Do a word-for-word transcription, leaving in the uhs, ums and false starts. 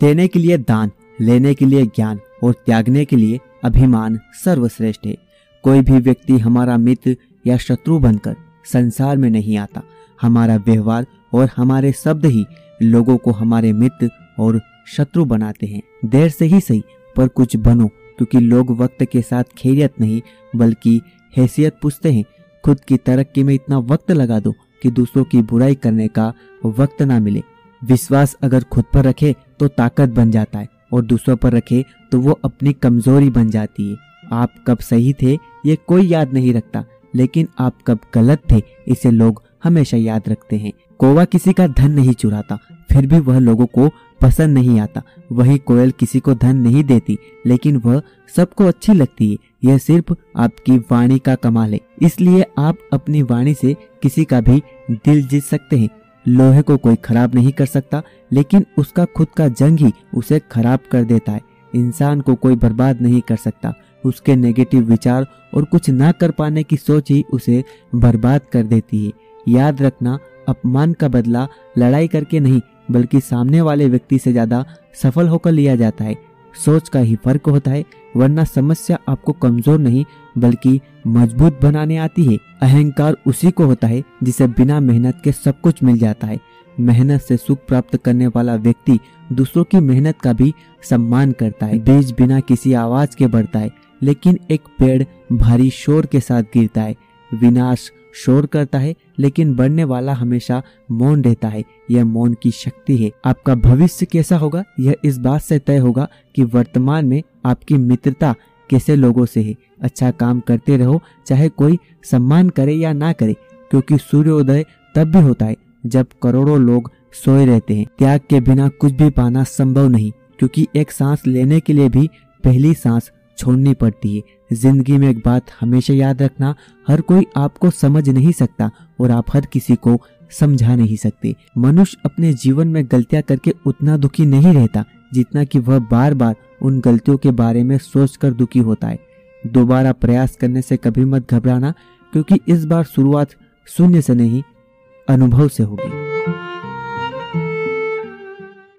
देने के लिए दान, लेने के लिए ज्ञान और त्यागने के लिए अभिमान सर्वश्रेष्ठ है। कोई भी व्यक्ति हमारा मित्र या शत्रु बनकर संसार में नहीं आता। हमारा व्यवहार और हमारे शब्द ही लोगों को हमारे मित्र और शत्रु बनाते हैं। देर से ही सही पर कुछ बनो, क्योंकि लोग वक्त के साथ खैरियत नहीं बल्कि हैसियत पूछते हैं। खुद की तरक्की में इतना वक्त लगा दो कि दूसरों की बुराई करने का वक्त ना मिले। विश्वास अगर खुद पर रखे तो ताकत बन जाता है और दूसरों पर रखे तो वो अपनी कमजोरी बन जाती है। आप कब सही थे ये कोई याद नहीं रखता, लेकिन आप कब गलत थे इसे लोग हमेशा याद रखते हैं। कोवा किसी का धन नहीं चुराता, फिर भी वह लोगों को पसंद नहीं आता। वही कोयल किसी को धन नहीं देती, लेकिन वह सबको अच्छी लगती है। यह सिर्फ आपकी वाणी का कमाल है। इसलिए आप अपनी वाणी से किसी का भी दिल जीत सकते हैं। लोहे को कोई खराब नहीं कर सकता, लेकिन उसका खुद का जंग ही उसे खराब कर देता है। इंसान को कोई बर्बाद नहीं कर सकता, उसके नेगेटिव विचार और कुछ ना कर पाने की सोच ही उसे बर्बाद कर देती है। याद रखना, अपमान का बदला लड़ाई करके नहीं बल्कि सामने वाले व्यक्ति से ज्यादा सफल होकर लिया जाता है। सोच का ही फर्क होता है, वरना समस्या आपको कमजोर नहीं बल्कि मजबूत बनाने आती है। अहंकार उसी को होता है जिसे बिना मेहनत के सब कुछ मिल जाता है। मेहनत से सुख प्राप्त करने वाला व्यक्ति दूसरों की मेहनत का भी सम्मान करता है। बीज बिना किसी आवाज के बढ़ता है, लेकिन एक पेड़ भारी शोर के साथ गिरता है। विनाश शोर करता है, लेकिन बढ़ने वाला हमेशा मौन रहता है। यह मौन की शक्ति है। आपका भविष्य कैसा होगा यह इस बात से तय होगा कि वर्तमान में आपकी मित्रता कैसे लोगों से है। अच्छा काम करते रहो, चाहे कोई सम्मान करे या ना करे, क्योंकि सूर्योदय तब भी होता है जब करोड़ों लोग सोए रहते हैं। त्याग के बिना कुछ भी पाना संभव नहीं, क्योंकि एक सांस लेने के लिए भी पहली सांस छोड़नी पड़ती है। जिंदगी में एक बात हमेशा याद रखना, हर कोई आपको समझ नहीं सकता और आप हर किसी को समझा नहीं सकते। मनुष्य अपने जीवन में गलतियां करके उतना दुखी नहीं रहता जितना कि वह बार बार उन गलतियों के बारे में सोचकर दुखी होता है। दोबारा प्रयास करने से कभी मत घबराना, क्योंकि इस बार शुरुआत शून्य से नहीं अनुभव से होगी।